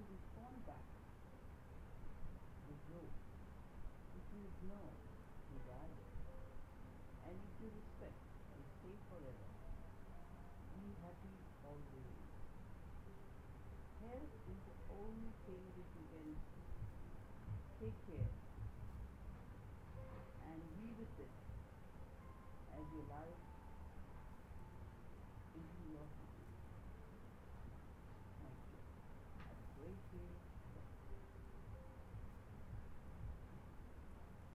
to respond back with growth, which is now desire, and if you respect and stay forever, be happy always. Health is the only thing that you can take care